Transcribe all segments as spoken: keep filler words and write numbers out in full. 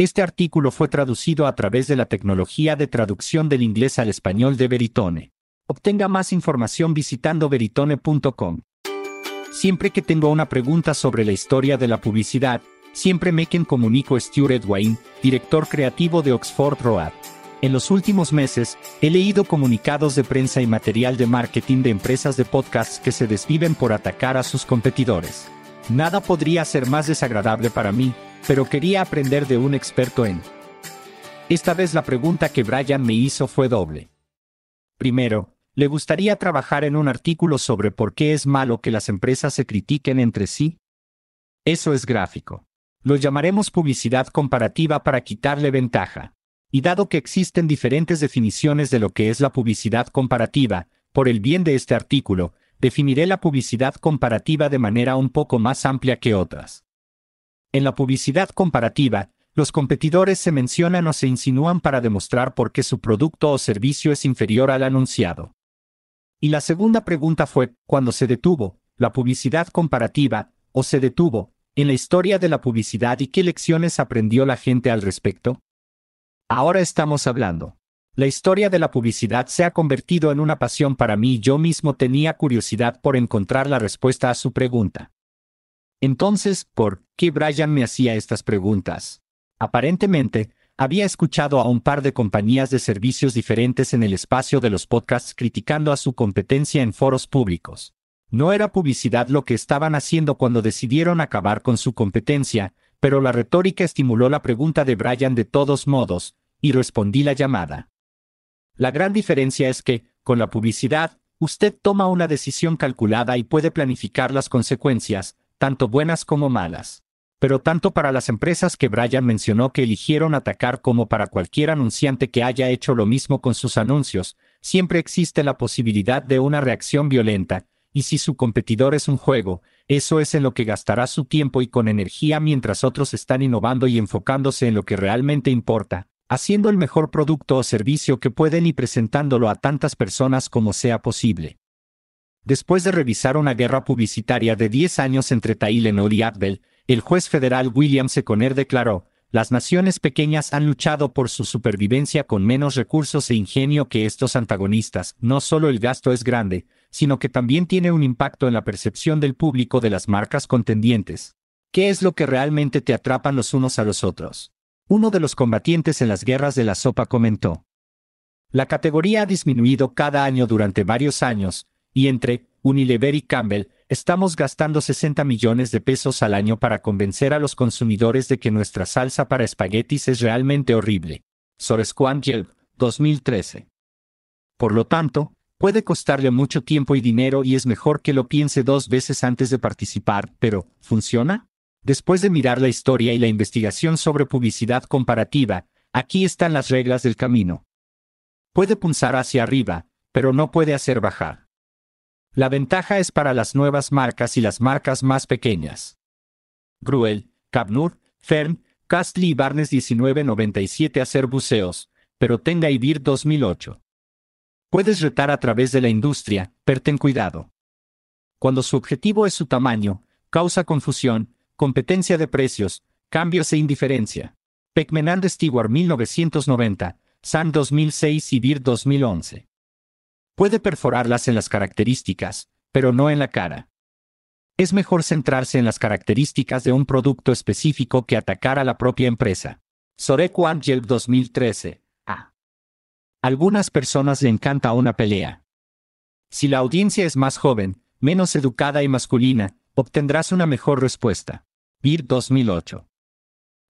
Este artículo fue traducido a través de la tecnología de traducción del inglés al español de Veritone. Obtenga más información visitando veritone punto com. Siempre que tengo una pregunta sobre la historia de la publicidad, siempre me quien comunico Stew Redwine, director creativo de Oxford Road. En los últimos meses, he leído comunicados de prensa y material de marketing de empresas de podcasts que se desviven por atacar a sus competidores. Nada podría ser más desagradable para mí, pero quería aprender de un experto en. Esta vez la pregunta que Brian me hizo fue doble. Primero, ¿le gustaría trabajar en un artículo sobre por qué es malo que las empresas se critiquen entre sí? Eso es gráfico. Lo llamaremos publicidad comparativa para quitarle ventaja. Y dado que existen diferentes definiciones de lo que es la publicidad comparativa, por el bien de este artículo, definiré la publicidad comparativa de manera un poco más amplia que otras. En la publicidad comparativa, los competidores se mencionan o se insinúan para demostrar por qué su producto o servicio es inferior al anunciado. Y la segunda pregunta fue, ¿cuándo se detuvo la publicidad comparativa, o se detuvo, en la historia de la publicidad y qué lecciones aprendió la gente al respecto? Ahora estamos hablando. La historia de la publicidad se ha convertido en una pasión para mí y yo mismo tenía curiosidad por encontrar la respuesta a su pregunta. Entonces, ¿por qué Brian me hacía estas preguntas? Aparentemente, había escuchado a un par de compañías de servicios diferentes en el espacio de los podcasts criticando a su competencia en foros públicos. No era publicidad lo que estaban haciendo cuando decidieron acabar con su competencia, pero la retórica estimuló la pregunta de Brian de todos modos, y respondí la llamada. La gran diferencia es que, con la publicidad, usted toma una decisión calculada y puede planificar las consecuencias, tanto buenas como malas. Pero tanto para las empresas que Brian mencionó que eligieron atacar como para cualquier anunciante que haya hecho lo mismo con sus anuncios, siempre existe la posibilidad de una reacción violenta, y si su competidor es un juego, eso es en lo que gastará su tiempo y con energía mientras otros están innovando y enfocándose en lo que realmente importa, haciendo el mejor producto o servicio que pueden y presentándolo a tantas personas como sea posible. Después de revisar una guerra publicitaria de diez años entre Tahil Enol y Abel, el juez federal William Seconer declaró, las naciones pequeñas han luchado por su supervivencia con menos recursos e ingenio que estos antagonistas, no solo el gasto es grande, sino que también tiene un impacto en la percepción del público de las marcas contendientes. ¿Qué es lo que realmente te atrapan los unos a los otros? Uno de los combatientes en las guerras de la sopa comentó. La categoría ha disminuido cada año durante varios años, y entre Unilever y Campbell, estamos gastando sesenta millones de pesos al año para convencer a los consumidores de que nuestra salsa para espaguetis es realmente horrible. Soresquan Yelp, dos mil trece. Por lo tanto, puede costarle mucho tiempo y dinero y es mejor que lo piense dos veces antes de participar, pero ¿funciona? Después de mirar la historia y la investigación sobre publicidad comparativa, aquí están las reglas del camino. Puede punzar hacia arriba, pero no puede hacer bajar. La ventaja es para las nuevas marcas y las marcas más pequeñas. Gruel, Cabnur, Fern, Castle y Barnes mil novecientos noventa y siete hacer buceos, pero tenga y vir dos mil ocho. Puedes retar a través de la industria, pero ten cuidado. Cuando su objetivo es su tamaño, causa confusión, competencia de precios, cambios e indiferencia. Peckman and Stewart mil novecientos noventa, Sam dos mil seis y Beer dos mil once. Puede perforarlas en las características, pero no en la cara. Es mejor centrarse en las características de un producto específico que atacar a la propia empresa. Soreco Angel dos mil trece. Algunas personas le encanta una pelea. Si la audiencia es más joven, menos educada y masculina, obtendrás una mejor respuesta. Beer dos mil ocho.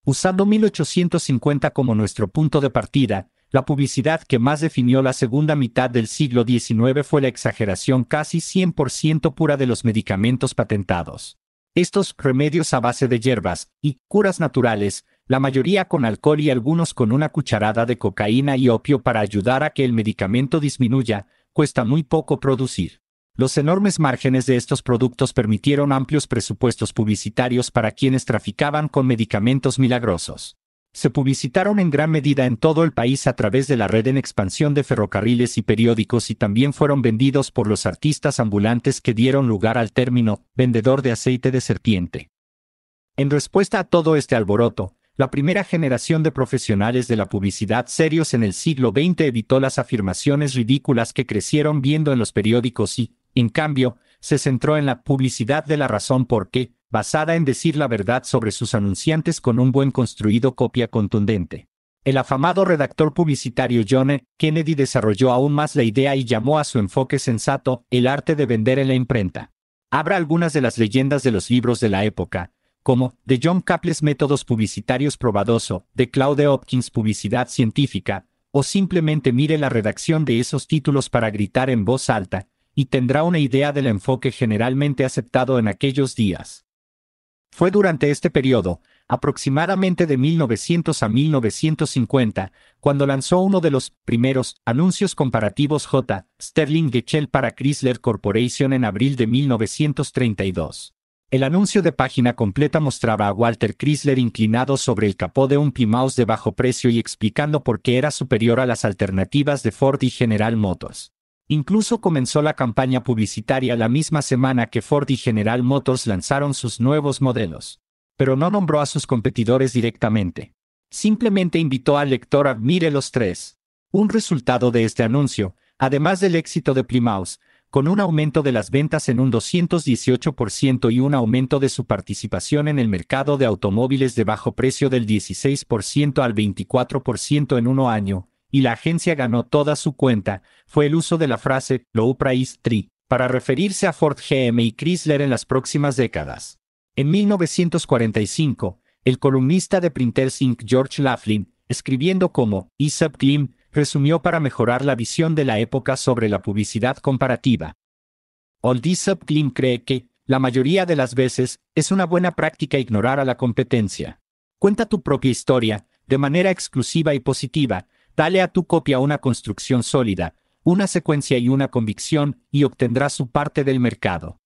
Usando mil ochocientos cincuenta como nuestro punto de partida, la publicidad que más definió la segunda mitad del siglo diecinueve fue la exageración casi cien por ciento pura de los medicamentos patentados. Estos remedios a base de hierbas y curas naturales, la mayoría con alcohol y algunos con una cucharada de cocaína y opio para ayudar a que el medicamento disminuya, cuesta muy poco producir. Los enormes márgenes de estos productos permitieron amplios presupuestos publicitarios para quienes traficaban con medicamentos milagrosos. Se publicitaron en gran medida en todo el país a través de la red en expansión de ferrocarriles y periódicos y también fueron vendidos por los artistas ambulantes que dieron lugar al término vendedor de aceite de serpiente. En respuesta a todo este alboroto, La primera generación de profesionales de la publicidad serios en el siglo veinte evitó las afirmaciones ridículas que crecieron viendo en los periódicos y, en cambio, se centró en la publicidad de la razón por qué, basada en decir la verdad sobre sus anunciantes con un buen construido copia contundente. El afamado redactor publicitario John F. Kennedy desarrolló aún más la idea y llamó a su enfoque sensato el arte de vender en la imprenta. Habrá algunas de las leyendas de los libros de la época, como de John Caples Métodos Publicitarios Probadoso, de Claude Hopkins Publicidad Científica, o simplemente mire la redacción de esos títulos para gritar en voz alta, y tendrá una idea del enfoque generalmente aceptado en aquellos días. Fue durante este periodo, aproximadamente de mil novecientos a mil novecientos cincuenta, cuando lanzó uno de los primeros anuncios comparativos J. Sterling Getchell para Chrysler Corporation en abril de mil novecientos treinta y dos. El anuncio de página completa mostraba a Walter Chrysler inclinado sobre el capó de un Plymouth de bajo precio y explicando por qué era superior a las alternativas de Ford y General Motors. Incluso comenzó la campaña publicitaria la misma semana que Ford y General Motors lanzaron sus nuevos modelos. Pero no nombró a sus competidores directamente. Simplemente invitó al lector a admirar los tres. Un resultado de este anuncio, además del éxito de Plymouth, con un aumento de las ventas en un doscientos dieciocho por ciento y un aumento de su participación en el mercado de automóviles de bajo precio del dieciséis por ciento al veinticuatro por ciento en un año, y la agencia ganó toda su cuenta, fue el uso de la frase Low Price Tree para referirse a Ford, G M y Chrysler en las próximas décadas. En mil novecientos cuarenta y cinco, el columnista de Printers Incorporated George Laughlin, escribiendo como Aesop Glim, resumió para mejorar la visión de la época sobre la publicidad comparativa. Old Aesop Glim cree que, la mayoría de las veces, es una buena práctica ignorar a la competencia. Cuenta tu propia historia, de manera exclusiva y positiva, dale a tu copia una construcción sólida, una secuencia y una convicción, y obtendrás su parte del mercado.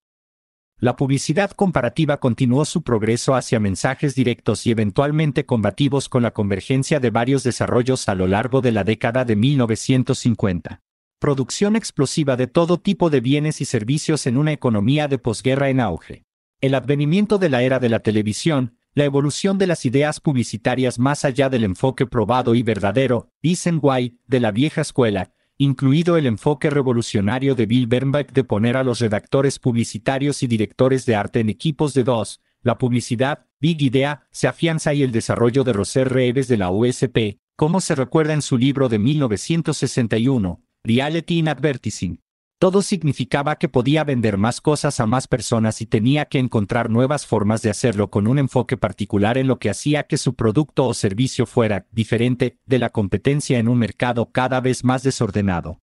La publicidad comparativa continuó su progreso hacia mensajes directos y eventualmente combativos con la convergencia de varios desarrollos a lo largo de la década de mil novecientos cincuenta. Producción explosiva de todo tipo de bienes y servicios en una economía de posguerra en auge. El advenimiento de la era de la televisión, la evolución de las ideas publicitarias más allá del enfoque probado y verdadero, dicen guay, de la vieja escuela, incluido el enfoque revolucionario de Bill Bernbach de poner a los redactores publicitarios y directores de arte en equipos de dos, la publicidad, Big Idea, se afianza y el desarrollo de Roser Reeves de la U S P, como se recuerda en su libro de mil novecientos sesenta y uno, Reality in Advertising. Todo significaba que podía vender más cosas a más personas y tenía que encontrar nuevas formas de hacerlo con un enfoque particular en lo que hacía que su producto o servicio fuera diferente de la competencia en un mercado cada vez más desordenado.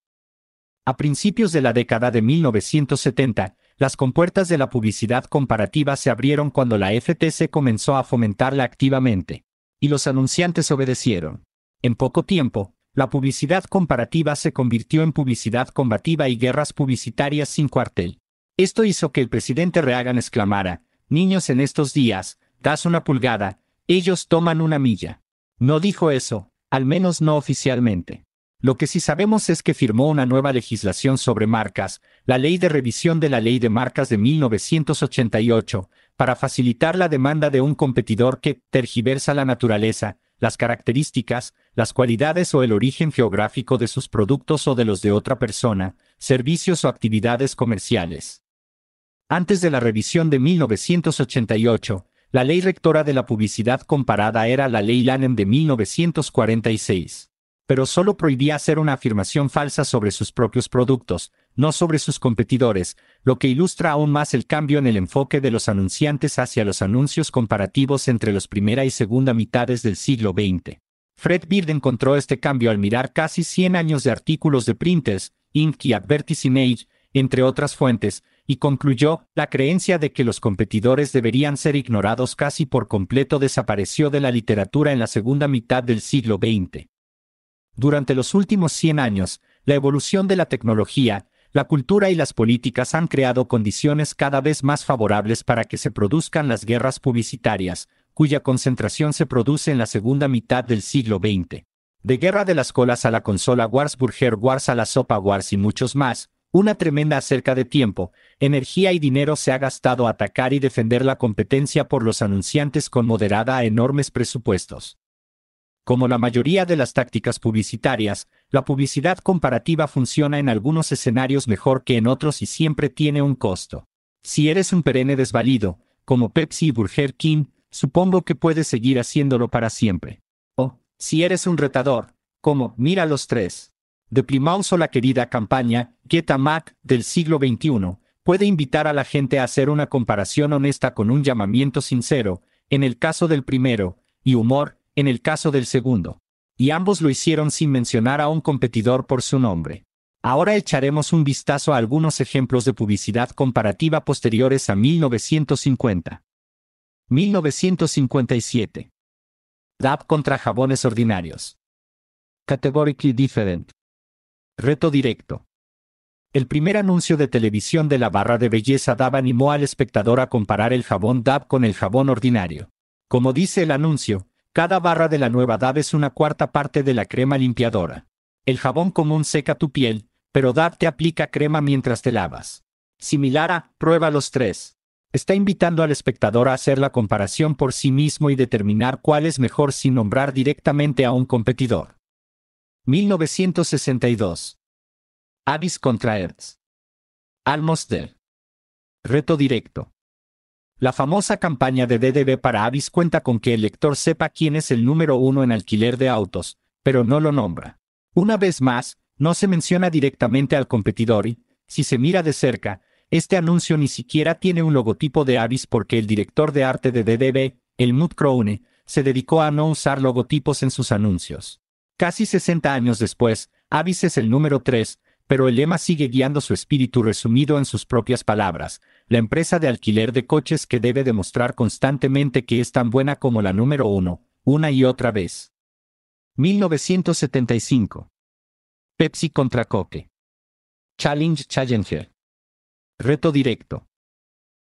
A principios de la década de mil novecientos setenta, las compuertas de la publicidad comparativa se abrieron cuando la F T C comenzó a fomentarla activamente, y los anunciantes obedecieron. En poco tiempo, la publicidad comparativa se convirtió en publicidad combativa y guerras publicitarias sin cuartel. Esto hizo que el presidente Reagan exclamara, «Niños, en estos días, das una pulgada, ellos toman una milla». No dijo eso, al menos no oficialmente. Lo que sí sabemos es que firmó una nueva legislación sobre marcas, la Ley de Revisión de la Ley de Marcas de mil novecientos ochenta y ocho, para facilitar la demanda de un competidor que tergiversa la naturaleza, las características, las cualidades o el origen geográfico de sus productos o de los de otra persona, servicios o actividades comerciales. Antes de la revisión de mil novecientos ochenta y ocho, la ley rectora de la publicidad comparada era la Ley Lanham de mil novecientos cuarenta y seis, pero solo prohibía hacer una afirmación falsa sobre sus propios productos, no sobre sus competidores, lo que ilustra aún más el cambio en el enfoque de los anunciantes hacia los anuncios comparativos entre las primera y segunda mitades del siglo veinte. Fred Beard encontró este cambio al mirar casi cien años de artículos de Printers, Inc y Advertising Age, entre otras fuentes, y concluyó, la creencia de que los competidores deberían ser ignorados casi por completo desapareció de la literatura en la segunda mitad del siglo veinte. Durante los últimos cien años, la evolución de la tecnología, la cultura y las políticas han creado condiciones cada vez más favorables para que se produzcan las guerras publicitarias, cuya concentración se produce en la segunda mitad del siglo veinte. De Guerra de las Colas a la Consola Wars, Burger Wars a la Sopa Wars y muchos más, Una tremenda acerca de tiempo, energía y dinero se ha gastado a atacar y defender la competencia por los anunciantes con moderada a enormes presupuestos. Como la mayoría de las tácticas publicitarias, la publicidad comparativa funciona en algunos escenarios mejor que en otros y siempre tiene un costo. Si eres un perenne desvalido, como Pepsi y Burger King, supongo que puedes seguir haciéndolo para siempre. O, si eres un retador, como, mira los tres. De Plymouth o la querida campaña, Get a Mac, del siglo veintiuno, puede invitar a la gente a hacer una comparación honesta con un llamamiento sincero, en el caso del primero, y humor, en el caso del segundo. Y ambos lo hicieron sin mencionar a un competidor por su nombre. Ahora echaremos un vistazo a algunos ejemplos de publicidad comparativa posteriores a mil novecientos cincuenta. mil novecientos cincuenta y siete. Dab contra jabones ordinarios. Categorically different. Reto directo. El primer anuncio de televisión de la barra de belleza Dab animó al espectador a comparar el jabón Dab con el jabón ordinario. Como dice el anuncio, cada barra de la nueva Dab es una cuarta parte de la crema limpiadora. El jabón común seca tu piel, pero Dab te aplica crema mientras te lavas. Similar a Prueba los tres. Está invitando al espectador a hacer la comparación por sí mismo y determinar cuál es mejor sin nombrar directamente a un competidor. mil novecientos sesenta y dos. Avis contra Hertz. Almost There. Reto directo. La famosa campaña de D D B para Avis cuenta con que el lector sepa quién es el número uno en alquiler de autos, pero no lo nombra. Una vez más, no se menciona directamente al competidor y, si se mira de cerca, este anuncio ni siquiera tiene un logotipo de Avis porque el director de arte de D D B, Helmut Krone, se dedicó a no usar logotipos en sus anuncios. Casi sesenta años después, Avis es el número tres, pero el lema sigue guiando su espíritu resumido en sus propias palabras, la empresa de alquiler de coches que debe demostrar constantemente que es tan buena como la número uno, una y otra vez. mil novecientos setenta y cinco. Pepsi contra Coke. Challenge Challenger. Reto directo.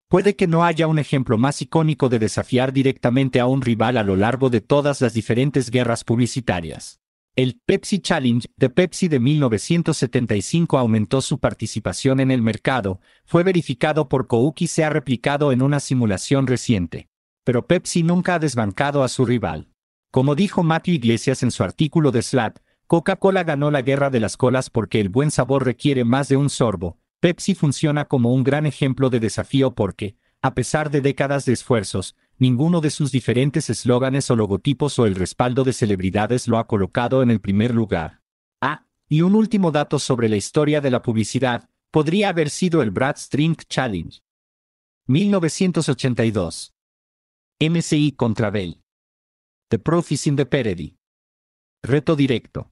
Puede que no haya un ejemplo más icónico de desafiar directamente a un rival a lo largo de todas las diferentes guerras publicitarias. El Pepsi Challenge de Pepsi de mil novecientos setenta y cinco aumentó su participación en el mercado, fue verificado por Coke y se ha replicado en una simulación reciente. Pero Pepsi nunca ha desbancado a su rival. Como dijo Matthew Iglesias en su artículo de Slat, Coca-Cola ganó la guerra de las colas porque el buen sabor requiere más de un sorbo. Pepsi funciona como un gran ejemplo de desafío porque, a pesar de décadas de esfuerzos, ninguno de sus diferentes eslóganes o logotipos o el respaldo de celebridades lo ha colocado en el primer lugar. Ah, y un último dato sobre la historia de la publicidad, podría haber sido el Brad's Drink Challenge. mil novecientos ochenta y dos. M C I contra Bell. The Proof is in the Parody. Reto directo.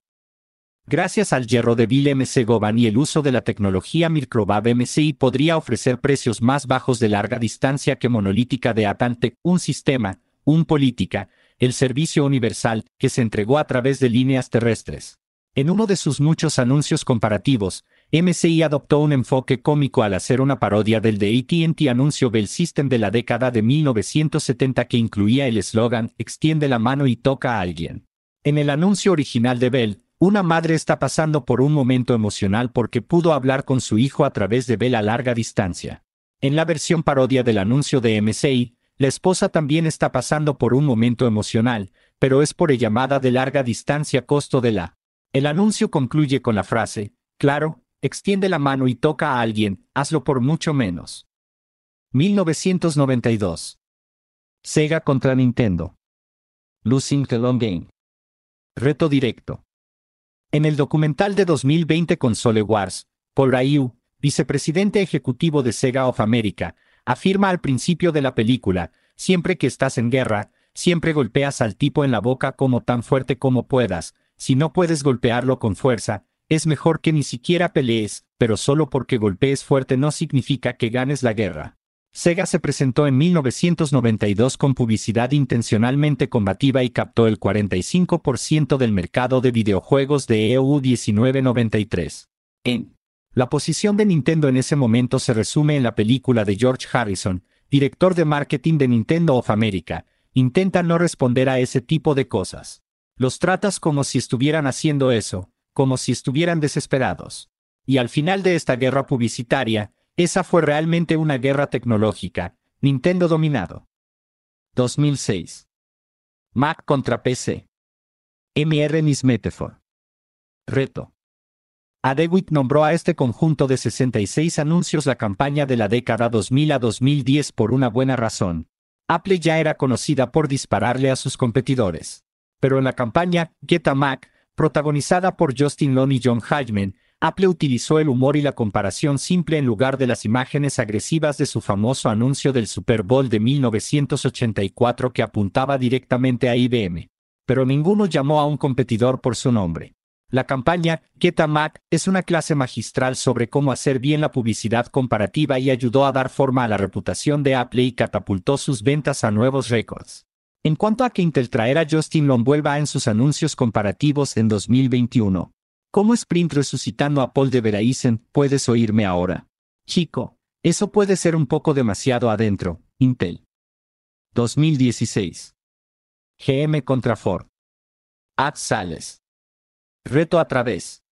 Gracias al hierro de Bill M C Govan y el uso de la tecnología Microbab, M C I podría ofrecer precios más bajos de larga distancia que monolítica de A T and T, un sistema, un política, el servicio universal, que se entregó a través de líneas terrestres. En uno de sus muchos anuncios comparativos, M C I adoptó un enfoque cómico al hacer una parodia del de A T and T anuncio Bell System de la década de mil novecientos setenta que incluía el eslogan «Extiende la mano y toca a alguien». En el anuncio original de Bell, una madre está pasando por un momento emocional porque pudo hablar con su hijo a través de Bell a larga distancia. En la versión parodia del anuncio de M C I, la esposa también está pasando por un momento emocional, pero es por llamada de larga distancia a costo de la. El anuncio concluye con la frase, claro, extiende la mano y toca a alguien, hazlo por mucho menos. mil novecientos noventa y dos. Sega contra Nintendo. Losing the Long Game. Reto directo. En el documental de dos mil veinte Console Wars, Paul Ryu, vicepresidente ejecutivo de Sega of America, afirma al principio de la película, siempre que estás en guerra, siempre golpeas al tipo en la boca como tan fuerte como puedas, si no puedes golpearlo con fuerza, es mejor que ni siquiera pelees, pero solo porque golpees fuerte no significa que ganes la guerra. Sega se presentó en mil novecientos noventa y dos con publicidad intencionalmente combativa y captó el cuarenta y cinco por ciento del mercado de videojuegos de E U mil novecientos noventa y tres. En la posición de Nintendo en ese momento se resume en la película de George Harrison, director de marketing de Nintendo of America, intenta no responder a ese tipo de cosas. Los tratas como si estuvieran haciendo eso, como si estuvieran desesperados. Y al final de esta guerra publicitaria, esa fue realmente una guerra tecnológica. Nintendo dominado. dos mil seis. Mac contra P C. M R Nismetafor. Reto. Adewit nombró a este conjunto de sesenta y seis anuncios la campaña de la década dos mil a dos mil diez por una buena razón. Apple ya era conocida por dispararle a sus competidores. Pero en la campaña Get a Mac, protagonizada por Justin Long y John Hyman, Apple utilizó el humor y la comparación simple en lugar de las imágenes agresivas de su famoso anuncio del Super Bowl de mil novecientos ochenta y cuatro que apuntaba directamente a I B M. Pero ninguno llamó a un competidor por su nombre. La campaña Get a Mac es una clase magistral sobre cómo hacer bien la publicidad comparativa y ayudó a dar forma a la reputación de Apple y catapultó sus ventas a nuevos récords. En cuanto a que Intel traerá Justin Long vuelva en sus anuncios comparativos en dos mil veintiuno. ¿Cómo Sprint resucitando a Paul de Verizon? ¿Puedes oírme ahora? Chico, eso puede ser un poco demasiado adentro, Intel. dos mil dieciséis. G M contra Ford. Ad Sales. Reto a través.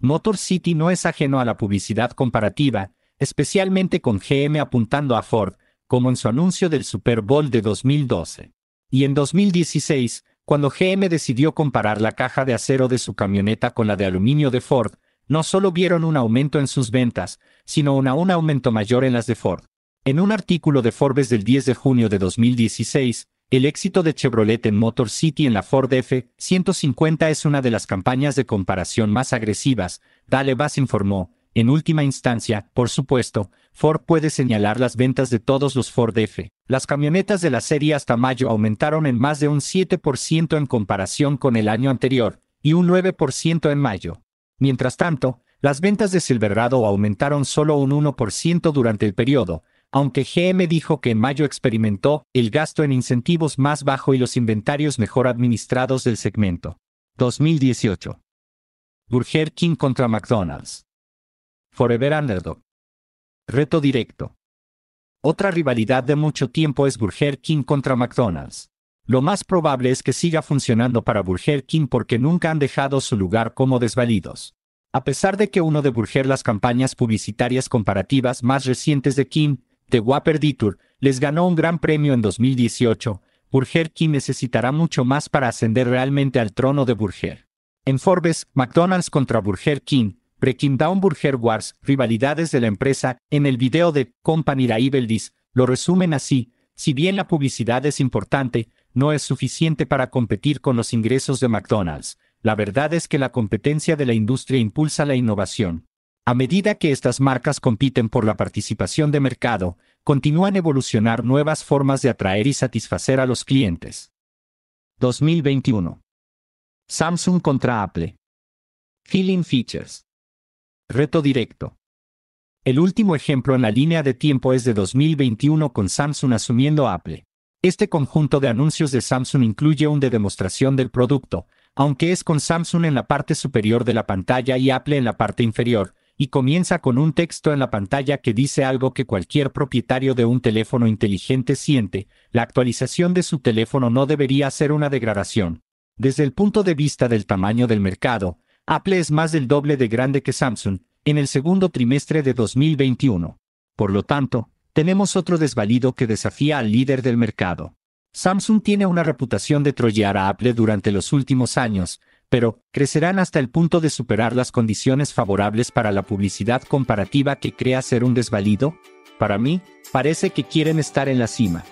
Motor City no es ajeno a la publicidad comparativa, especialmente con G M apuntando a Ford, como en su anuncio del Super Bowl de dos mil doce. Y en dos mil dieciséis, cuando G M decidió comparar la caja de acero de su camioneta con la de aluminio de Ford, no solo vieron un aumento en sus ventas, sino un aún aumento mayor en las de Ford. En un artículo de Forbes del diez de junio de dos mil dieciséis, el éxito de Chevrolet en Motor City en la Ford F ciento cincuenta es una de las campañas de comparación más agresivas, Dale Bass informó. En última instancia, por supuesto, Ford puede señalar las ventas de todos los Ford F. Las camionetas de la serie hasta mayo aumentaron en más de un siete por ciento en comparación con el año anterior, y un nueve por ciento en mayo. Mientras tanto, las ventas de Silverado aumentaron solo un uno por ciento durante el periodo, aunque G M dijo que en mayo experimentó el gasto en incentivos más bajo y los inventarios mejor administrados del segmento. dos mil dieciocho. Burger King contra McDonald's. Forever Underdog. Reto directo. Otra rivalidad de mucho tiempo es Burger King contra McDonald's. Lo más probable es que siga funcionando para Burger King porque nunca han dejado su lugar como desvalidos. A pesar de que uno de Burger las campañas publicitarias comparativas más recientes de King, The Whopper Detour, les ganó un gran premio en dos mil dieciocho, Burger King necesitará mucho más para ascender realmente al trono de Burger. En Forbes, McDonald's contra Burger King, Breaking Down Burger Wars, rivalidades de la empresa, en el video de Company Rivalries, lo resumen así, si bien la publicidad es importante, no es suficiente para competir con los ingresos de McDonald's. La verdad es que la competencia de la industria impulsa la innovación. A medida que estas marcas compiten por la participación de mercado, continúan evolucionar nuevas formas de atraer y satisfacer a los clientes. dos mil veintiuno. Samsung contra Apple. Filling Features. Reto directo. El último ejemplo en la línea de tiempo es de dos mil veintiuno con Samsung asumiendo Apple. Este conjunto de anuncios de Samsung incluye un de demostración del producto, aunque es con Samsung en la parte superior de la pantalla y Apple en la parte inferior, y comienza con un texto en la pantalla que dice algo que cualquier propietario de un teléfono inteligente siente, la actualización de su teléfono no debería ser una degradación. Desde el punto de vista del tamaño del mercado, Apple es más del doble de grande que Samsung, en el segundo trimestre de dos mil veintiuno. Por lo tanto, tenemos otro desvalido que desafía al líder del mercado. Samsung tiene una reputación de trolear a Apple durante los últimos años, pero crecerán hasta el punto de superar las condiciones favorables para la publicidad comparativa que crea ser un desvalido. Para mí, parece que quieren estar en la cima.